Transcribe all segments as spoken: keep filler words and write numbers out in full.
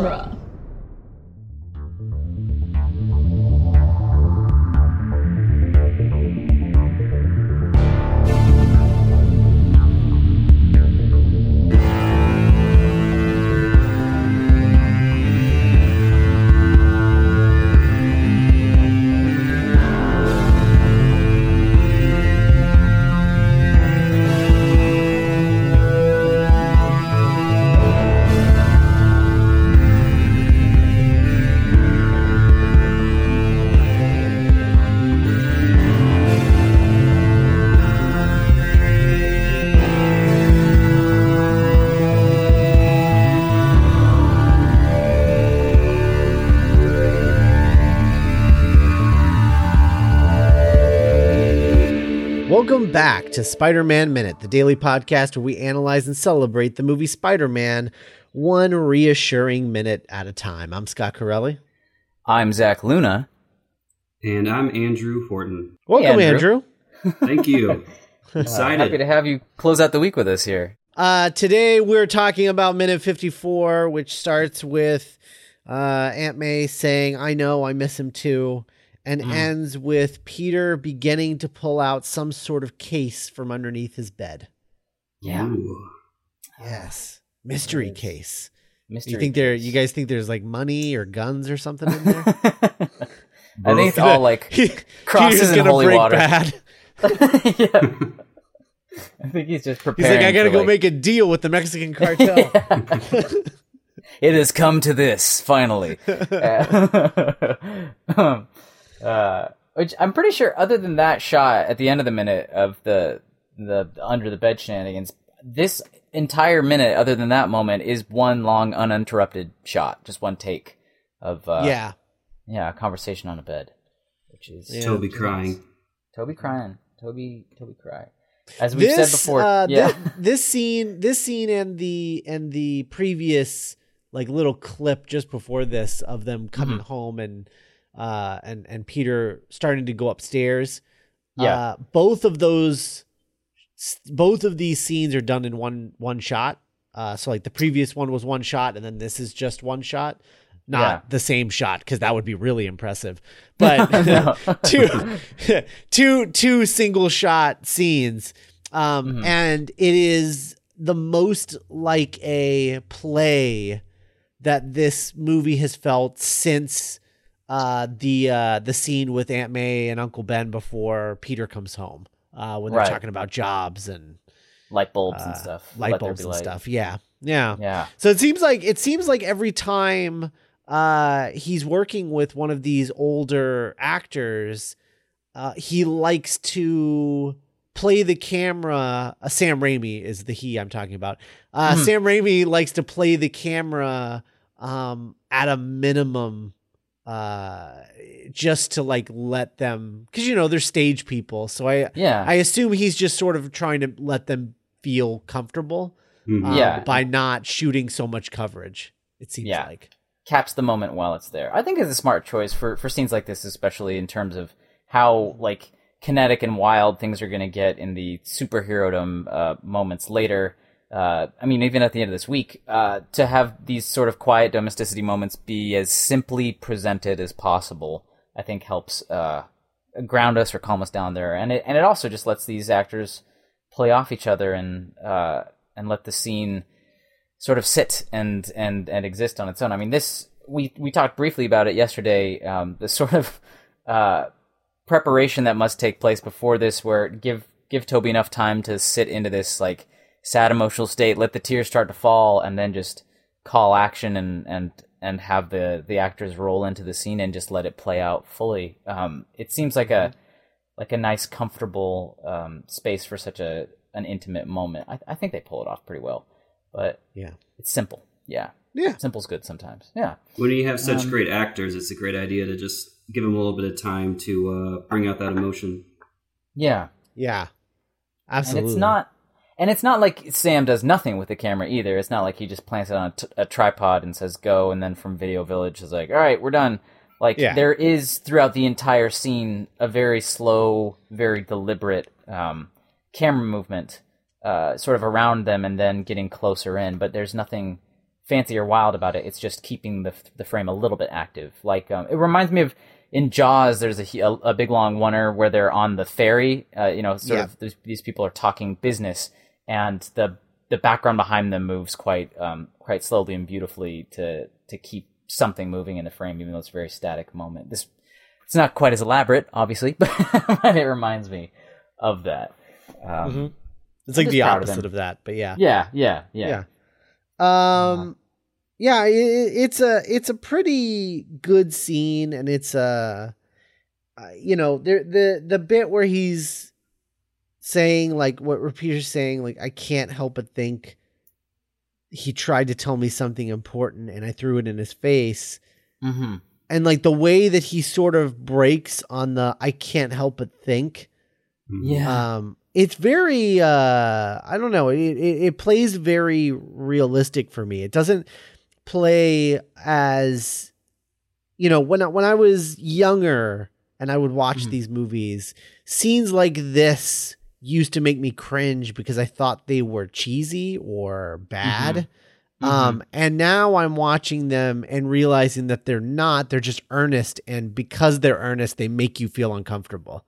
genre. Welcome back to Spider-Man Minute, the daily podcast where we analyze and celebrate the movie Spider-Man one reassuring minute at a time. I'm Scott Corelli. I'm Zach Luna. And I'm Andrew Horton. Welcome, hey, Andrew. Andrew. Thank you. Excited. Uh, happy to have you close out the week with us here. Uh, today we're talking about Minute fifty-four, which starts with uh, Aunt May saying, "I know, I miss him too." And mm. ends with Peter beginning to pull out some sort of case from underneath his bed. Yeah. Ooh. Yes. Mystery case. Mystery. You think there? You guys think there's like money or guns or something in there? I think it's all like he, crosses in holy water. Bad. Yeah. I think he's just preparing. He's like, I gotta go like... make a deal with the Mexican cartel. It has come to this finally. um, Uh, which I'm pretty sure other than that shot at the end of the minute of the, the under the bed shenanigans, this entire minute, other than that moment, is one long uninterrupted shot. Just one take of, uh, yeah. Yeah. A conversation on a bed, which is yeah, Toby crying, Toby crying, Toby, Toby cry. As we've this, said before, uh, yeah. th- this scene, this scene and the, and the previous like little clip just before this of them coming mm-hmm. home and, Uh, and, and Peter starting to go upstairs. Yeah. Uh, both of those, both of these scenes are done in one, one shot. Uh, so like the previous one was one shot and then this is just one shot, not yeah. the same shot. Cause that would be really impressive, but two, two, two single shot scenes. Um, mm-hmm. and it is the most like a play that this movie has felt since, Uh, the uh, the scene with Aunt May and Uncle Ben before Peter comes home, uh, when they're right. talking about jobs and light bulbs uh, and stuff, light Let bulbs and light. stuff. Yeah, yeah, yeah. So it seems like it seems like every time uh, he's working with one of these older actors, uh, he likes to play the camera. Uh, Sam Raimi is the he I'm talking about. Uh, mm-hmm. Sam Raimi likes to play the camera um, at a minimum. Uh, just to like let them, because you know they're stage people, so I yeah. I assume he's just sort of trying to let them feel comfortable, mm-hmm. um, yeah. by not shooting so much coverage. It seems yeah. like caps the moment while it's there. I think it's a smart choice for for scenes like this, especially in terms of how like kinetic and wild things are going to get in the superherodom uh, moments later. Uh, I mean, even at the end of this week, uh, to have these sort of quiet domesticity moments be as simply presented as possible, I think helps uh, ground us or calm us down there, and it and it also just lets these actors play off each other and uh, and let the scene sort of sit and and and exist on its own. I mean, this we we talked briefly about it yesterday. Um, the sort of uh, preparation that must take place before this, where give give Toby enough time to sit into this like. sad emotional state, let the tears start to fall, and then just call action and and and have the the actors roll into the scene and just let it play out fully. Um it seems like a like a nice comfortable um space for such a an intimate moment. I, I think they pull it off pretty well, but yeah, it's simple. Yeah, yeah, simple's good sometimes. Yeah, when you have such um, great actors, it's a great idea to just give them a little bit of time to uh bring out that emotion. Yeah, yeah, absolutely. And it's not And it's not like Sam does nothing with the camera either. It's not like he just plants it on a, t- a tripod and says go, and then from Video Village is like, all right, we're done. Like yeah. there is throughout the entire scene a very slow, very deliberate um, camera movement, uh, sort of around them, and then getting closer in. But there's nothing fancy or wild about it. It's just keeping the the frame a little bit active. Like um, it reminds me of in Jaws. There's a a, a big long oneer where they're on the ferry. Uh, you know, sort yeah. of these, these people are talking business, and the the background behind them moves quite um, quite slowly and beautifully to to keep something moving in the frame, even though it's a very static moment. This it's not quite as elaborate, obviously, but, but it reminds me of that. Um, mm-hmm. It's like the opposite of, of that, but yeah, yeah, yeah, yeah. yeah. Um, uh, yeah, it, it's a it's a pretty good scene, and it's a uh, you know the the the bit where he's saying like what Peter's saying, like, I can't help but think he tried to tell me something important and I threw it in his face. Mm-hmm. And like the way that he sort of breaks on the, I can't help but think. Yeah. Um, it's very, uh, I don't know. It, it, it plays very realistic for me. It doesn't play as, you know, when I, when I was younger and I would watch mm-hmm. these movies, scenes like this used to make me cringe because I thought they were cheesy or bad. Mm-hmm. Mm-hmm. Um, and now I'm watching them and realizing that they're not, they're just earnest. And because they're earnest, they make you feel uncomfortable.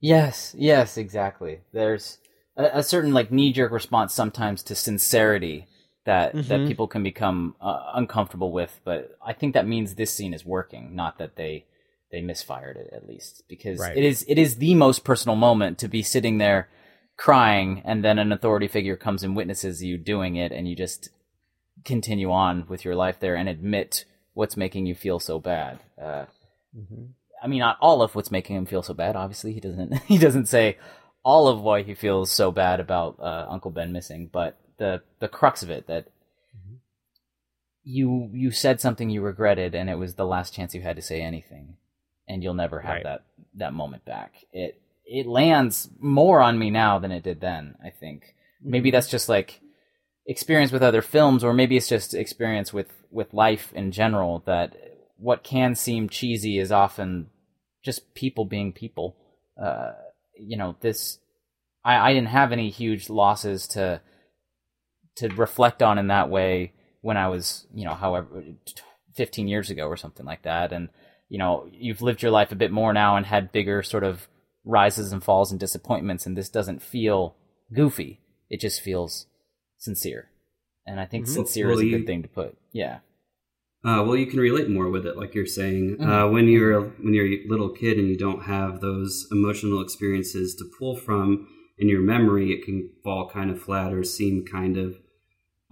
Yes. Yes, exactly. There's a, a certain like knee jerk response sometimes to sincerity that, mm-hmm. that people can become uh, uncomfortable with. But I think that means this scene is working, not that they, they misfired it, at least, because right. it is it is the most personal moment to be sitting there crying, and then an authority figure comes and witnesses you doing it, and you just continue on with your life there and admit what's making you feel so bad. Uh, mm-hmm. I mean, not all of what's making him feel so bad. Obviously, he doesn't he doesn't say all of why he feels so bad about uh, Uncle Ben missing, but the the crux of it that. You you said something you regretted, and it was the last chance you had to say anything. And you'll never have right. that, that moment back. It it lands more on me now than it did then, I think. Maybe that's just like experience with other films, or maybe it's just experience with, with life in general, that what can seem cheesy is often just people being people. Uh, you know, this I, I didn't have any huge losses to to reflect on in that way when I was, you know, however fifteen years ago or something like that. And you know, you've lived your life a bit more now and had bigger sort of rises and falls and disappointments, and this doesn't feel goofy. It just feels sincere. And I think mm-hmm. sincere well, is a good you, thing to put. Yeah. Uh, well, you can relate more with it, like you're saying. Mm-hmm. Uh, when you're when you're a little kid and you don't have those emotional experiences to pull from in your memory, it can fall kind of flat or seem kind of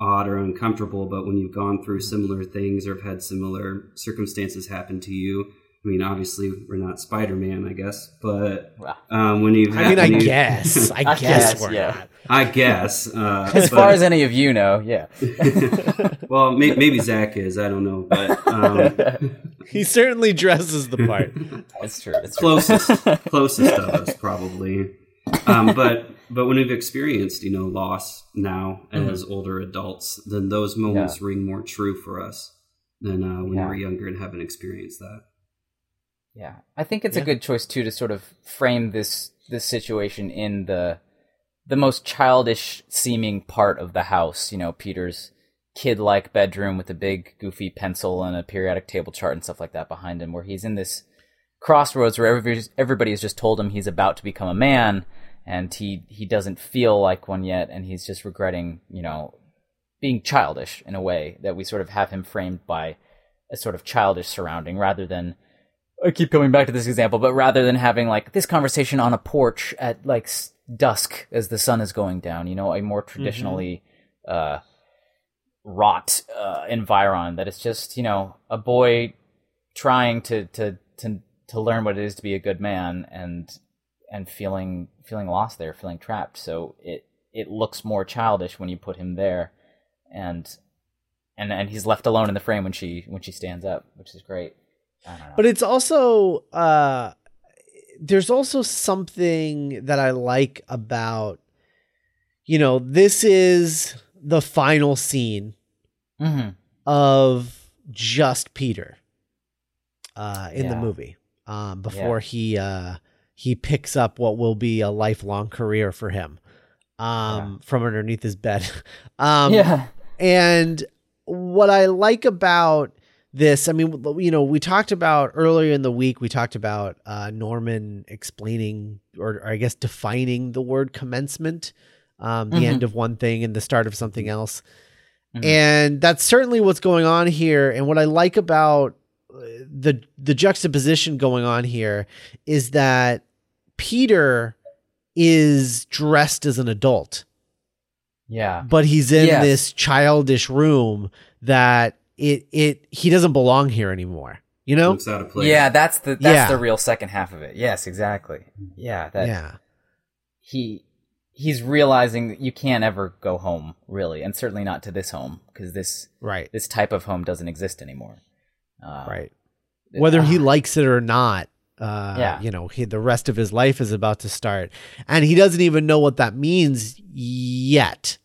odd or uncomfortable. But when you've gone through similar things or have had similar circumstances happen to you, I mean, obviously we're not Spider-Man, I guess, but um, when you've I mean, I guess, I guess, we're yeah. not. I guess. Uh, as but, far as any of you know, yeah. Well, may- maybe Zach is, I don't know, but um, he certainly dresses the part. That's true. That's closest, true. closest of us, probably. um, but but when we've experienced, you know, loss now mm-hmm. as older adults, then those moments yeah. ring more true for us than uh, when yeah. we're younger and haven't experienced that. Yeah, I think it's yeah. a good choice too to sort of frame this this situation in the the most childish seeming part of the house. You know, Peter's kid-like bedroom with a big goofy pencil and a periodic table chart and stuff like that behind him, where he's in this crossroads where everybody everybody has just told him he's about to become a man, and he he doesn't feel like one yet, and he's just regretting, you know, being childish in a way that we sort of have him framed by a sort of childish surrounding, rather than I keep going back to this example, but rather than having like this conversation on a porch at like dusk as the sun is going down, you know, a more traditionally mm-hmm. uh wrought uh environ, that it's just, you know, a boy trying to to to to learn what it is to be a good man, and and feeling feeling lost there, feeling trapped. So it it looks more childish when you put him there, and and and he's left alone in the frame when she when she stands up, which is great. I don't know. But it's also uh, there's also something that I like about, you know, this is the final scene mm-hmm. of just Peter uh, in yeah. the movie. Um, before yeah. he uh, he picks up what will be a lifelong career for him um, yeah. from underneath his bed. um, yeah. And what I like about this, I mean, you know, we talked about earlier in the week, we talked about uh, Norman explaining or, or I guess defining the word commencement, um, the mm-hmm. end of one thing and the start of something else. Mm-hmm. And that's certainly what's going on here. And what I like about the the juxtaposition going on here is that Peter is dressed as an adult. Yeah. But he's in yes. this childish room that it, it, he doesn't belong here anymore, you know? Looks out of place. Yeah. That's the, that's yeah. the real second half of it. Yes, exactly. Yeah. That, yeah. He, he's realizing that you can't ever go home really. And certainly not to this home. Cause this, right. this type of home doesn't exist anymore. Uh, right. Whether uh, he likes it or not. Uh, yeah. You know, he, the rest of his life is about to start, and he doesn't even know what that means yet,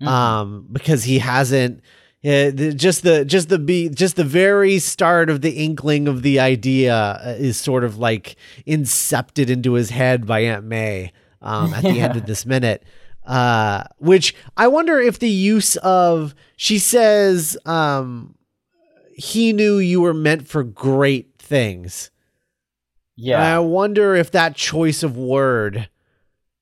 mm-hmm. um, because he hasn't uh, the, just the just the be just the very start of the inkling of the idea is sort of like incepted into his head by Aunt May um, at the end of this minute. Uh, which I wonder if the use of she says um, he knew you were meant for great things. Yeah, and I wonder if that choice of word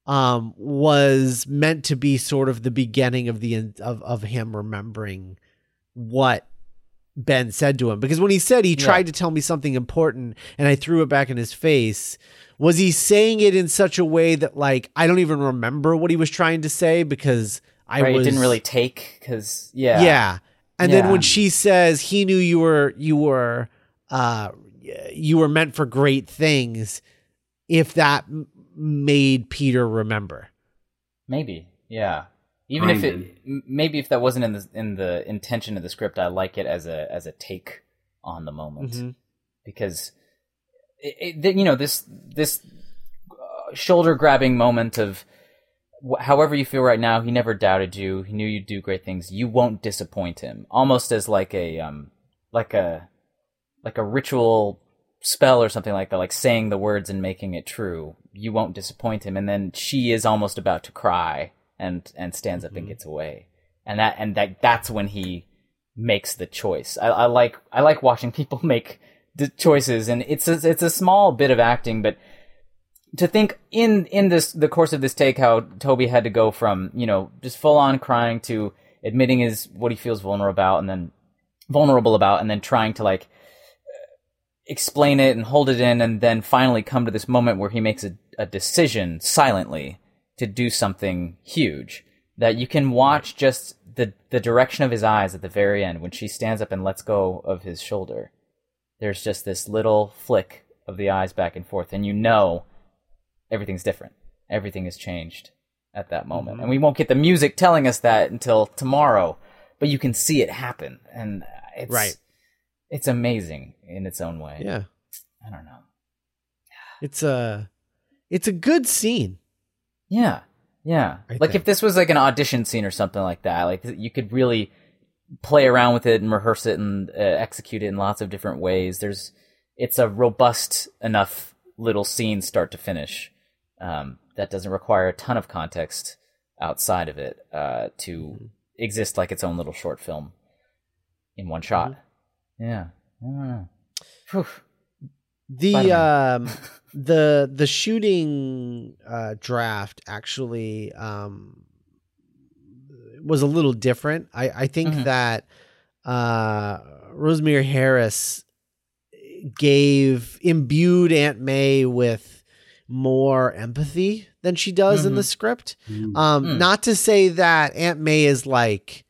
um, was meant to be sort of the beginning of the of of him remembering what Ben said to him. Because when he said he tried yeah. to tell me something important and I threw it back in his face, was he saying it in such a way that, like, I don't even remember what he was trying to say because I right, was... it didn't really take because, yeah. Yeah. And yeah. then when she says he knew you were, you were... Uh, you were meant for great things, if that m- made Peter remember. Maybe. Yeah. Even I if mean. it, m- maybe if that wasn't in the, in the intention of the script, I like it as a, as a take on the moment, mm-hmm. because it, it, you know, this, this uh, shoulder grabbing moment of wh- however you feel right now, he never doubted you. He knew you'd do great things. You won't disappoint him, almost as like a, um, like a, like a ritual spell or something like that, like saying the words and making it true. You won't disappoint him. And then she is almost about to cry and, and stands mm-hmm. up and gets away. And that, and that, that's when he makes the choice. I, I like, I like watching people make the choices, and it's a, it's a small bit of acting, but to think in, in this, the course of this take, how Toby had to go from, you know, just full on crying to admitting his, what he feels vulnerable about and then vulnerable about, and then trying to like, explain it and hold it in, and then finally come to this moment where he makes a, a decision silently to do something huge, that you can watch just the, the direction of his eyes at the very end when she stands up and lets go of his shoulder. There's just this little flick of the eyes back and forth, and you know everything's different. Everything has changed at that moment. Mm-hmm. And we won't get the music telling us that until tomorrow, but you can see it happen. And it's... Right. It's amazing in its own way. Yeah. I don't know. It's a, it's a good scene. Yeah. Yeah. I like think. If this was like an audition scene or something like that, like you could really play around with it and rehearse it and uh, execute it in lots of different ways. There's, it's a robust enough little scene start to finish um, that doesn't require a ton of context outside of it uh, to mm-hmm. exist like its own little short film in one shot. Mm-hmm. Yeah. I don't know. Whew. The um the the shooting uh, draft actually um, was a little different. I, I think mm-hmm. that uh, Rosemary Harris gave imbued Aunt May with more empathy than she does mm-hmm. in the script. Mm-hmm. Um, mm. Not to say that Aunt May is like,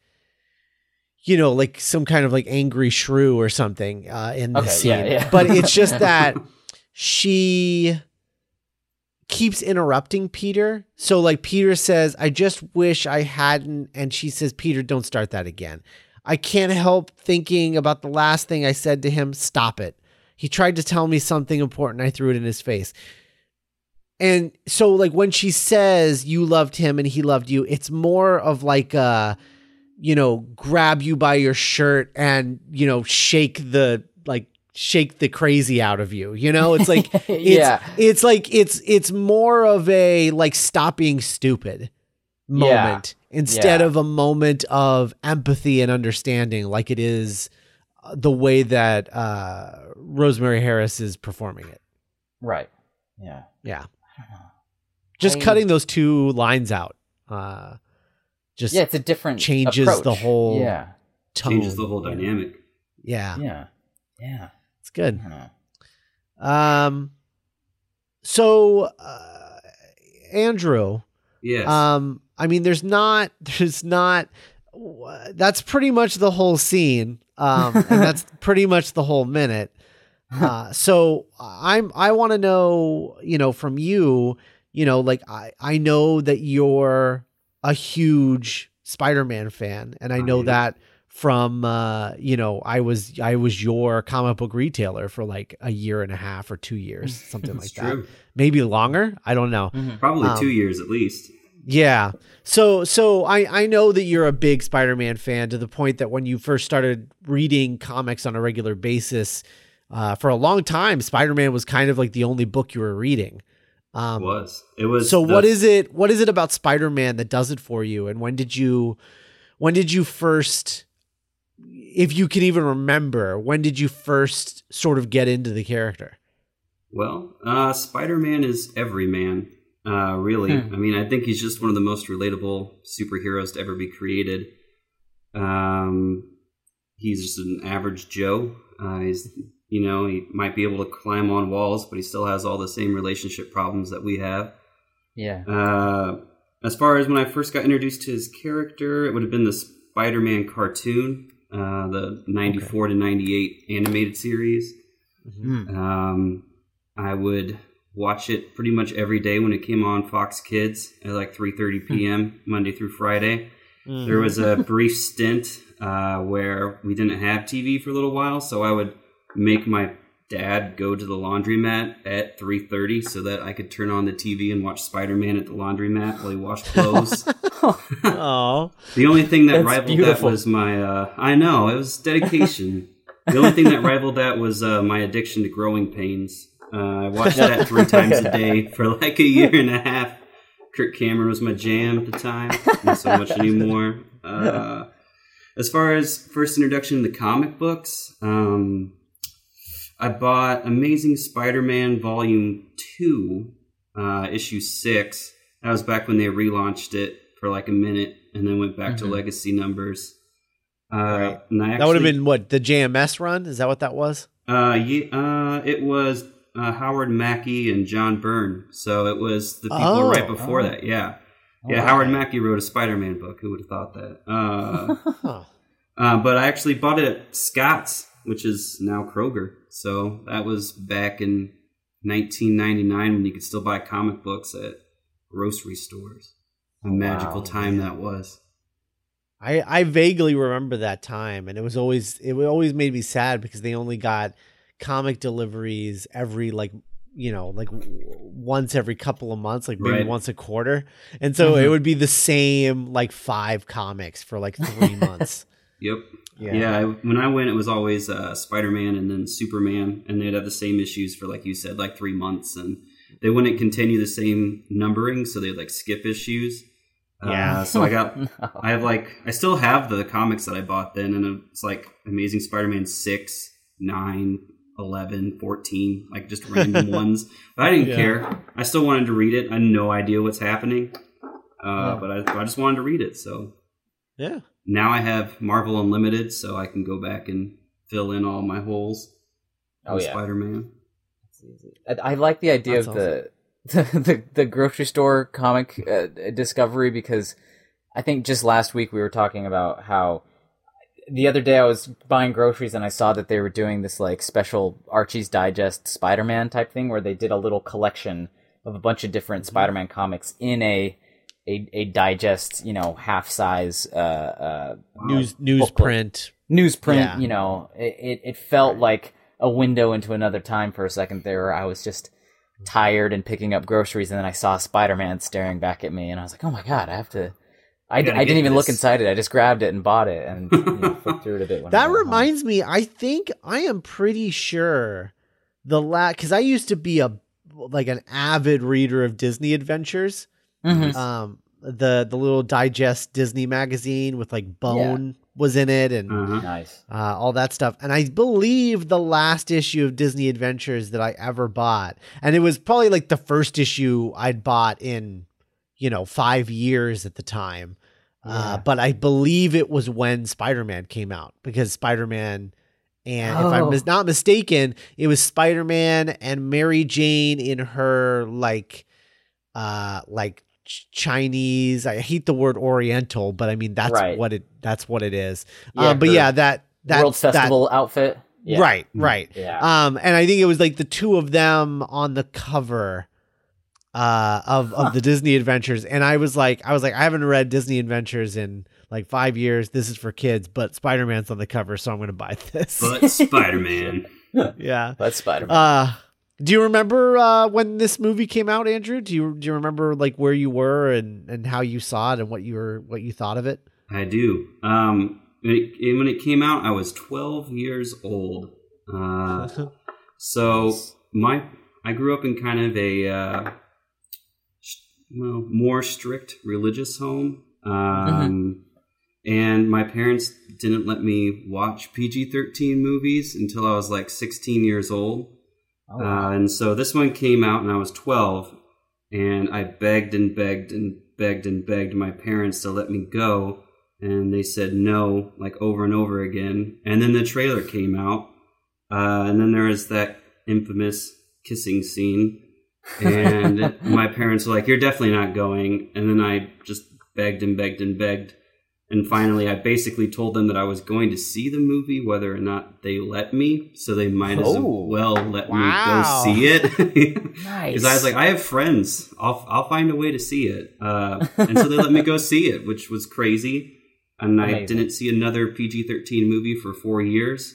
you know, like some kind of like angry shrew or something uh, in this okay, scene. Yeah, yeah. But it's just that she keeps interrupting Peter. So like Peter says, I just wish I hadn't. And she says, Peter, don't start that again. I can't help thinking about the last thing I said to him. Stop it. He tried to tell me something important. I threw it in his face. And so like when she says you loved him and he loved you, it's more of like a, you know, grab you by your shirt and, you know, shake the, like shake the crazy out of you. You know, it's like, it's, yeah. it's like, it's, it's more of a like stop being stupid moment instead yeah. of a moment of empathy and understanding like it is the way that uh, Rosemary Harris is performing it. Right. Yeah. Yeah. I don't know. Just I, cutting those two lines out. Uh, just yeah, it's a different changes approach. the whole yeah. tone. Changes the whole dynamic. Yeah. Yeah. Yeah. It's good. Um, so, uh, Andrew, yes. um, I mean, there's not, there's not, that's pretty much the whole scene. Um, and that's pretty much the whole minute. Uh, so I'm, I want to know, you know, from you, you know, like I, I know that you're a huge Spider-Man fan, and I know right. that from, uh, you know, I was, I was your comic book retailer for like a year and a half or two years, something like true. that. Maybe longer. I don't know. Mm-hmm. Probably um, two years at least. Yeah. So, so I, I know that you're a big Spider-Man fan to the point that when you first started reading comics on a regular basis, uh, for a long time, Spider-Man was kind of like the only book you were reading. Um, it was, it was. So the- what is it, what is it about Spider-Man that does it for you? And when did you, when did you first, if you can even remember, when did you first sort of get into the character? Well, uh, Spider-Man is every man, uh, really. Hmm. I mean, I think he's just one of the most relatable superheroes to ever be created. Um, he's just an average Joe. Uh, he's, you know, he might be able to climb on walls, but he still has all the same relationship problems that we have. Yeah. Uh, as far as when I first got introduced to his character, it would have been the Spider-Man cartoon. Uh, the ninety-four okay. to ninety-eight animated series. Mm-hmm. Um, I would watch it pretty much every day when it came on Fox Kids at like three thirty p.m. Monday through Friday. Mm-hmm. There was a brief stint uh, where we didn't have T V for a little while, so I would make my dad go to the laundromat at three thirty so that I could turn on the T V and watch Spider-Man at the laundromat while he washed clothes. Oh, the only thing that rivaled beautiful. that was my, uh, I know, it was dedication. The only thing that rivaled that was uh, my addiction to growing pains. Uh, I watched that three times a day for like a year and a half. Kirk Cameron was my jam at the time. Not so much anymore. Uh, as far as first introduction to comic books, um, I bought Amazing Spider-Man Volume two, uh, Issue six. That was back when they relaunched it for like a minute and then went back mm-hmm. to legacy numbers. Uh, right. and I actually, that would have been, what, the J M S run? Is that what that was? Uh, yeah, uh, it was uh, Howard Mackie and John Byrne. So it was the people oh, right before oh. that, yeah. Yeah, oh, wow. Howard Mackie wrote a Spider-Man book. Who would have thought that? Uh, uh, but I actually bought it at Scott's, which is now Kroger. So that was back in nineteen ninety-nine when you could still buy comic books at grocery stores. A magical wow, time man. that was. I I vaguely remember that time, and it was always it always made me sad because they only got comic deliveries every like you know like once every couple of months, like maybe right. once a quarter, and so mm-hmm. it would be the same like five comics for like three months. Yep. Yeah. yeah I, when I went, it was always uh, Spider-Man and then Superman, and they'd have the same issues for, like you said, like three months, and they wouldn't continue the same numbering, so they'd like skip issues. Yeah. Uh, so I got, no. I have like, I still have the comics that I bought then, and it's like Amazing Spider-Man six, nine, eleven, fourteen, like just random ones. But I didn't yeah. care. I still wanted to read it. I had no idea what's happening, uh, yeah. but I, I just wanted to read it. So yeah. Now I have Marvel Unlimited, so I can go back and fill in all my holes. Oh yeah, Spider-Man. I, I like the idea That's of the, awesome. the, the the grocery store comic uh, discovery because I think just last week we were talking about how the other day I was buying groceries and I saw that they were doing this like special Archie's Digest Spider-Man type thing where they did a little collection of a bunch of different Spider-Man comics in a. A, a digest, you know, half size uh, uh, news newsprint, newsprint. Yeah. You know, it it felt right. like a window into another time for a second there. I was just tired and picking up groceries, and then I saw Spider-Man staring back at me, and I was like, "Oh my god, I have to!" I, I didn't even this. look inside it. I just grabbed it and bought it, and you know, flipped through it a bit. When that reminds home. me, I think I am pretty sure the last because I used to be a like an avid reader of Disney Adventures. Mm-hmm. Um, the the little digest Disney magazine with like Bone yeah. was in it and mm-hmm. nice uh, all that stuff. And I believe the last issue of Disney Adventures that I ever bought, and it was probably like the first issue I'd bought in, you know, five years at the time. Yeah. Uh, but I believe it was when Spider-Man came out, because Spider-Man and oh. if I'm mis- not mistaken, it was Spider-Man and Mary Jane in her like, uh, like ch- Chinese. I hate the word Oriental, but I mean, that's right. what it, that's what it is. Yeah, um, but yeah, that, that World that, Festival that, outfit. Yeah. Right. Right. Yeah. Um, and I think it was like the two of them on the cover uh of of huh. the Disney Adventures, and I was like I was like I haven't read Disney Adventures in like five years, this is for kids, but Spider-Man's on the cover, so I'm gonna buy this. But Spider-Man. Yeah, but Spider-Man. Uh do you remember uh when this movie came out, Andrew? Do you do you remember like where you were and and how you saw it and what you were what you thought of it? I do. Um when it, when it came out, I was twelve years old. Uh so nice. my I grew up in kind of a uh Well, more strict religious home. Um, mm-hmm. And my parents didn't let me watch P G thirteen movies until I was like sixteen years old. Oh, wow. Uh, and so this one came out and I was twelve. And I begged and begged and begged and begged my parents to let me go. And they said no, like over and over again. And then the trailer came out. Uh, and then there was that infamous kissing scene. And my parents were like, "You're definitely not going." And then I just begged and begged and begged. And finally, I basically told them that I was going to see the movie, whether or not they let me. So they might as oh, well let wow. me go see it. Nice. Because I was like, I have friends. I'll I'll find a way to see it. Uh, and so they let me go see it, which was crazy. And Amazing. I didn't see another P G thirteen movie for four years.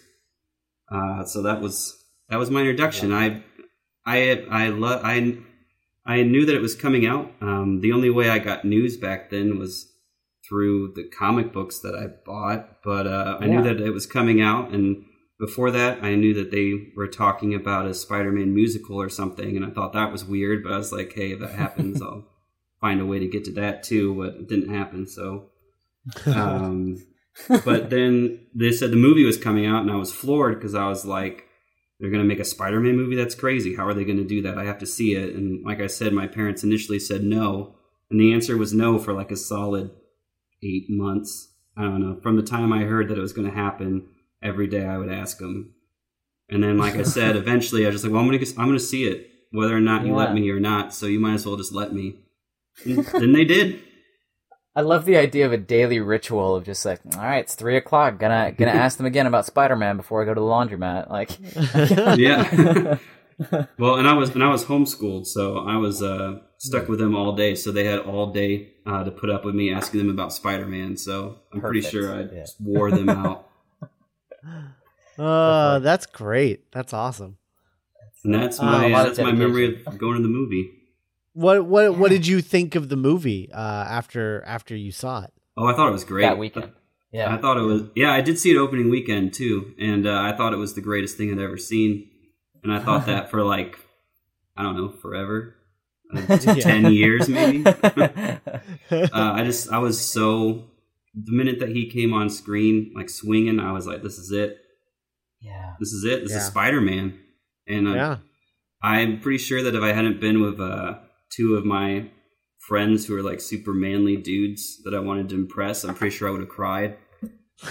Uh, so that was that was my introduction. Yeah. I. I I lo- I I knew that it was coming out. Um, the only way I got news back then was through the comic books that I bought. But uh, I yeah. knew that it was coming out, and before that, I knew that they were talking about a Spider-Man musical or something, and I thought that was weird. But I was like, "Hey, if that happens, I'll find a way to get to that too." But it didn't happen. So, um, but then they said the movie was coming out, and I was floored because I was like, they're going to make a Spider-Man movie? That's crazy. How are they going to do that? I have to see it. And like I said, my parents initially said no. And the answer was no for like a solid eight months. I don't know. From the time I heard that it was going to happen, every day I would ask them. And then, like I said, eventually I was just like, well, I'm going to, I'm going to see it, whether or not you yeah. let me or not. So you might as well just let me. And then they did. I love the idea of a daily ritual of just like, all right, it's three o'clock. Gonna gonna ask them again about Spider-Man before I go to the laundromat. Like, yeah. Well, and I was and I was homeschooled, so I was uh, stuck with them all day. So they had all day uh, to put up with me asking them about Spider-Man. So I'm Perfect. pretty sure I yeah. wore them out. Uh, that's great. That's awesome. And that's my uh, that's my memory of going to the movie. What what yeah. what did you think of the movie uh, after after you saw it? Oh, I thought it was great that weekend. Yeah, I thought it was. Yeah, I did see it opening weekend too, and uh, I thought it was the greatest thing I'd ever seen. And I thought that for like I don't know, forever, uh, yeah. ten years maybe. uh, I just I was so the minute that he came on screen like swinging, I was like, this is it. Yeah, this is it. This yeah. is Spider-Man, and uh, yeah, I'm pretty sure that if I hadn't been with uh. two of my friends who are like super manly dudes that I wanted to impress, I'm pretty sure I would have cried.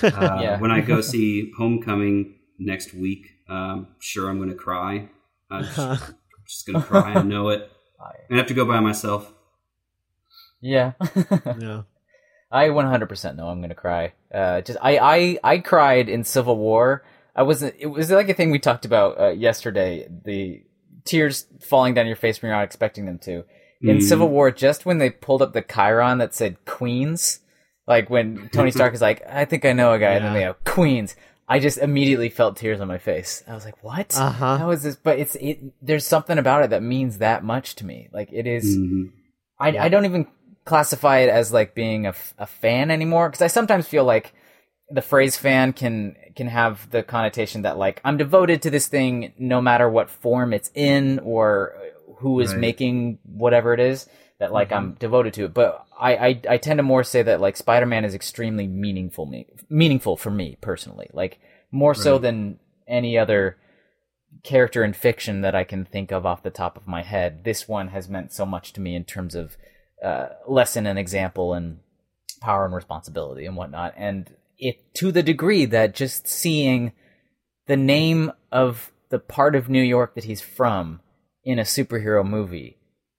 Uh, yeah. When I go see Homecoming next week, um, sure I'm going to cry. I'm just, just going to cry. I know it. I have to go by myself. Yeah. Yeah. I one hundred percent know I'm going to cry. Uh, just I, I, I cried in Civil War. I wasn't. It was like a thing we talked about uh, yesterday. The tears falling down your face when you're not expecting them to. In mm. Civil War, just when they pulled up the Chiron that said Queens, like when Tony Stark is like, I think I know a guy, yeah. and then they go, Queens, I just immediately felt tears on my face. I was like, what? Uh-huh. How is this? But it's it. there's something about it that means that much to me. Like it is, mm. I, yeah. I don't even classify it as like being a, a fan anymore, because I sometimes feel like the phrase fan can can have the connotation that like I'm devoted to this thing no matter what form it's in or who is right. making whatever it is. that like mm-hmm. I'm devoted to it. But I, I I tend to more say that like Spider-Man is extremely meaningful me meaningful for me personally, like more right. so than any other character in fiction that I can think of off the top of my head. This one has meant so much to me in terms of uh, lesson and example and power and responsibility and whatnot. And it to the degree that just seeing the name of the part of New York that he's from in a superhero movie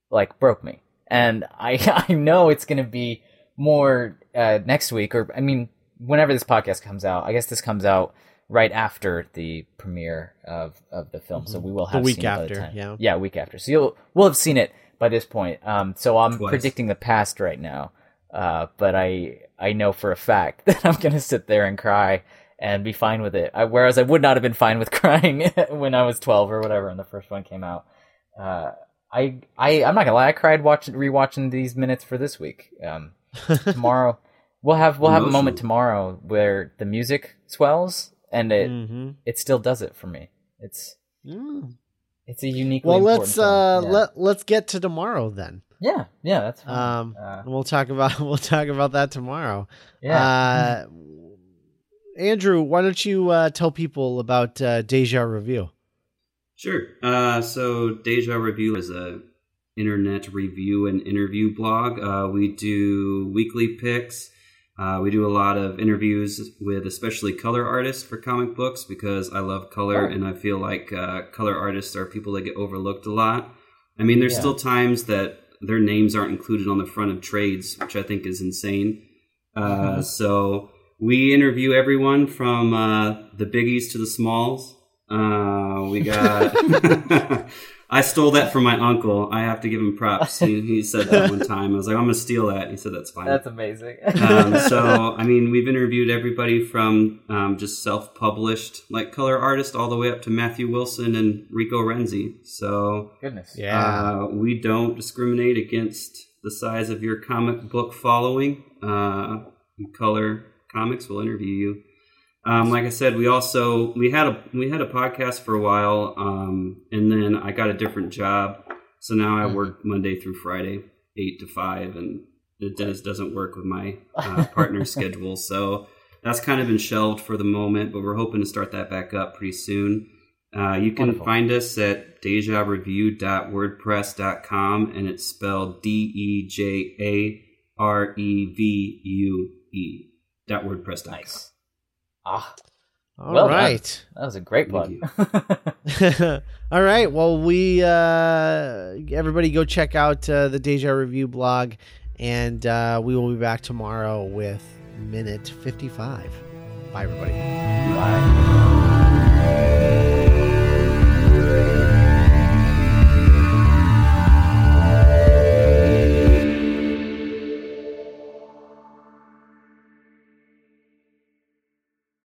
like broke me. And I I know it's going to be more uh, next week, or I mean, whenever this podcast comes out. I guess this comes out right after the premiere of, of the film, mm-hmm. so we will have the week seen after, it by the time. yeah, yeah, week after. So you'll we'll have seen it by this point. Um, so I'm Twice. predicting the past right now, uh, but I I know for a fact that I'm going to sit there and cry and be fine with it. I, whereas I would not have been fine with crying when I was twelve or whatever, and the first one came out. Uh, I I I'm not gonna lie, I cried watching rewatching these minutes for this week. Um, tomorrow we'll have we'll have a moment tomorrow where the music swells. And it mm-hmm. it still does it for me. It's mm. it's a uniquely well. Let's uh yeah. let let's get to tomorrow then. Yeah, yeah, that's fine. Um, uh, we'll talk about we'll talk about that tomorrow. Yeah, uh, Andrew, why don't you uh, tell people about uh, Deja Review? Sure. Uh, so Deja Review is a internet review and interview blog. Uh, we do weekly picks. Uh, we do a lot of interviews with especially color artists for comic books because I love color, oh. and I feel like uh, color artists are people that get overlooked a lot. I mean, there's yeah. still times that their names aren't included on the front of trades, which I think is insane. Uh, mm-hmm. So we interview everyone from uh, the biggies to the smalls. Uh, we got... I stole that from my uncle. I have to give him props. He, he said that one time. I was like, I'm going to steal that. He said, that's fine. That's amazing. um, so, I mean, we've interviewed everybody from um, just self-published, like, color artist all the way up to Matthew Wilson and Rico Renzi. So, goodness, yeah, uh, we don't discriminate against the size of your comic book following. Uh, you color comics, we'll interview you. Um, like I said, we also we had a we had a podcast for a while, um, and then I got a different job, so now I work Monday through Friday, eight to five, and it does doesn't work with my uh, partner's schedule. So that's kind of been shelved for the moment, but we're hoping to start that back up pretty soon. Uh, you can Wonderful. find us at deja review dot wordpress dot com, and it's spelled D E J A R E V U E dot wordpress dot com. Nice. Ah, all well, right. That, that was a great plug. All right. Well, we uh, everybody go check out uh, the Deja Review blog, and uh, we will be back tomorrow with Minute fifty-five. Bye, everybody. Bye.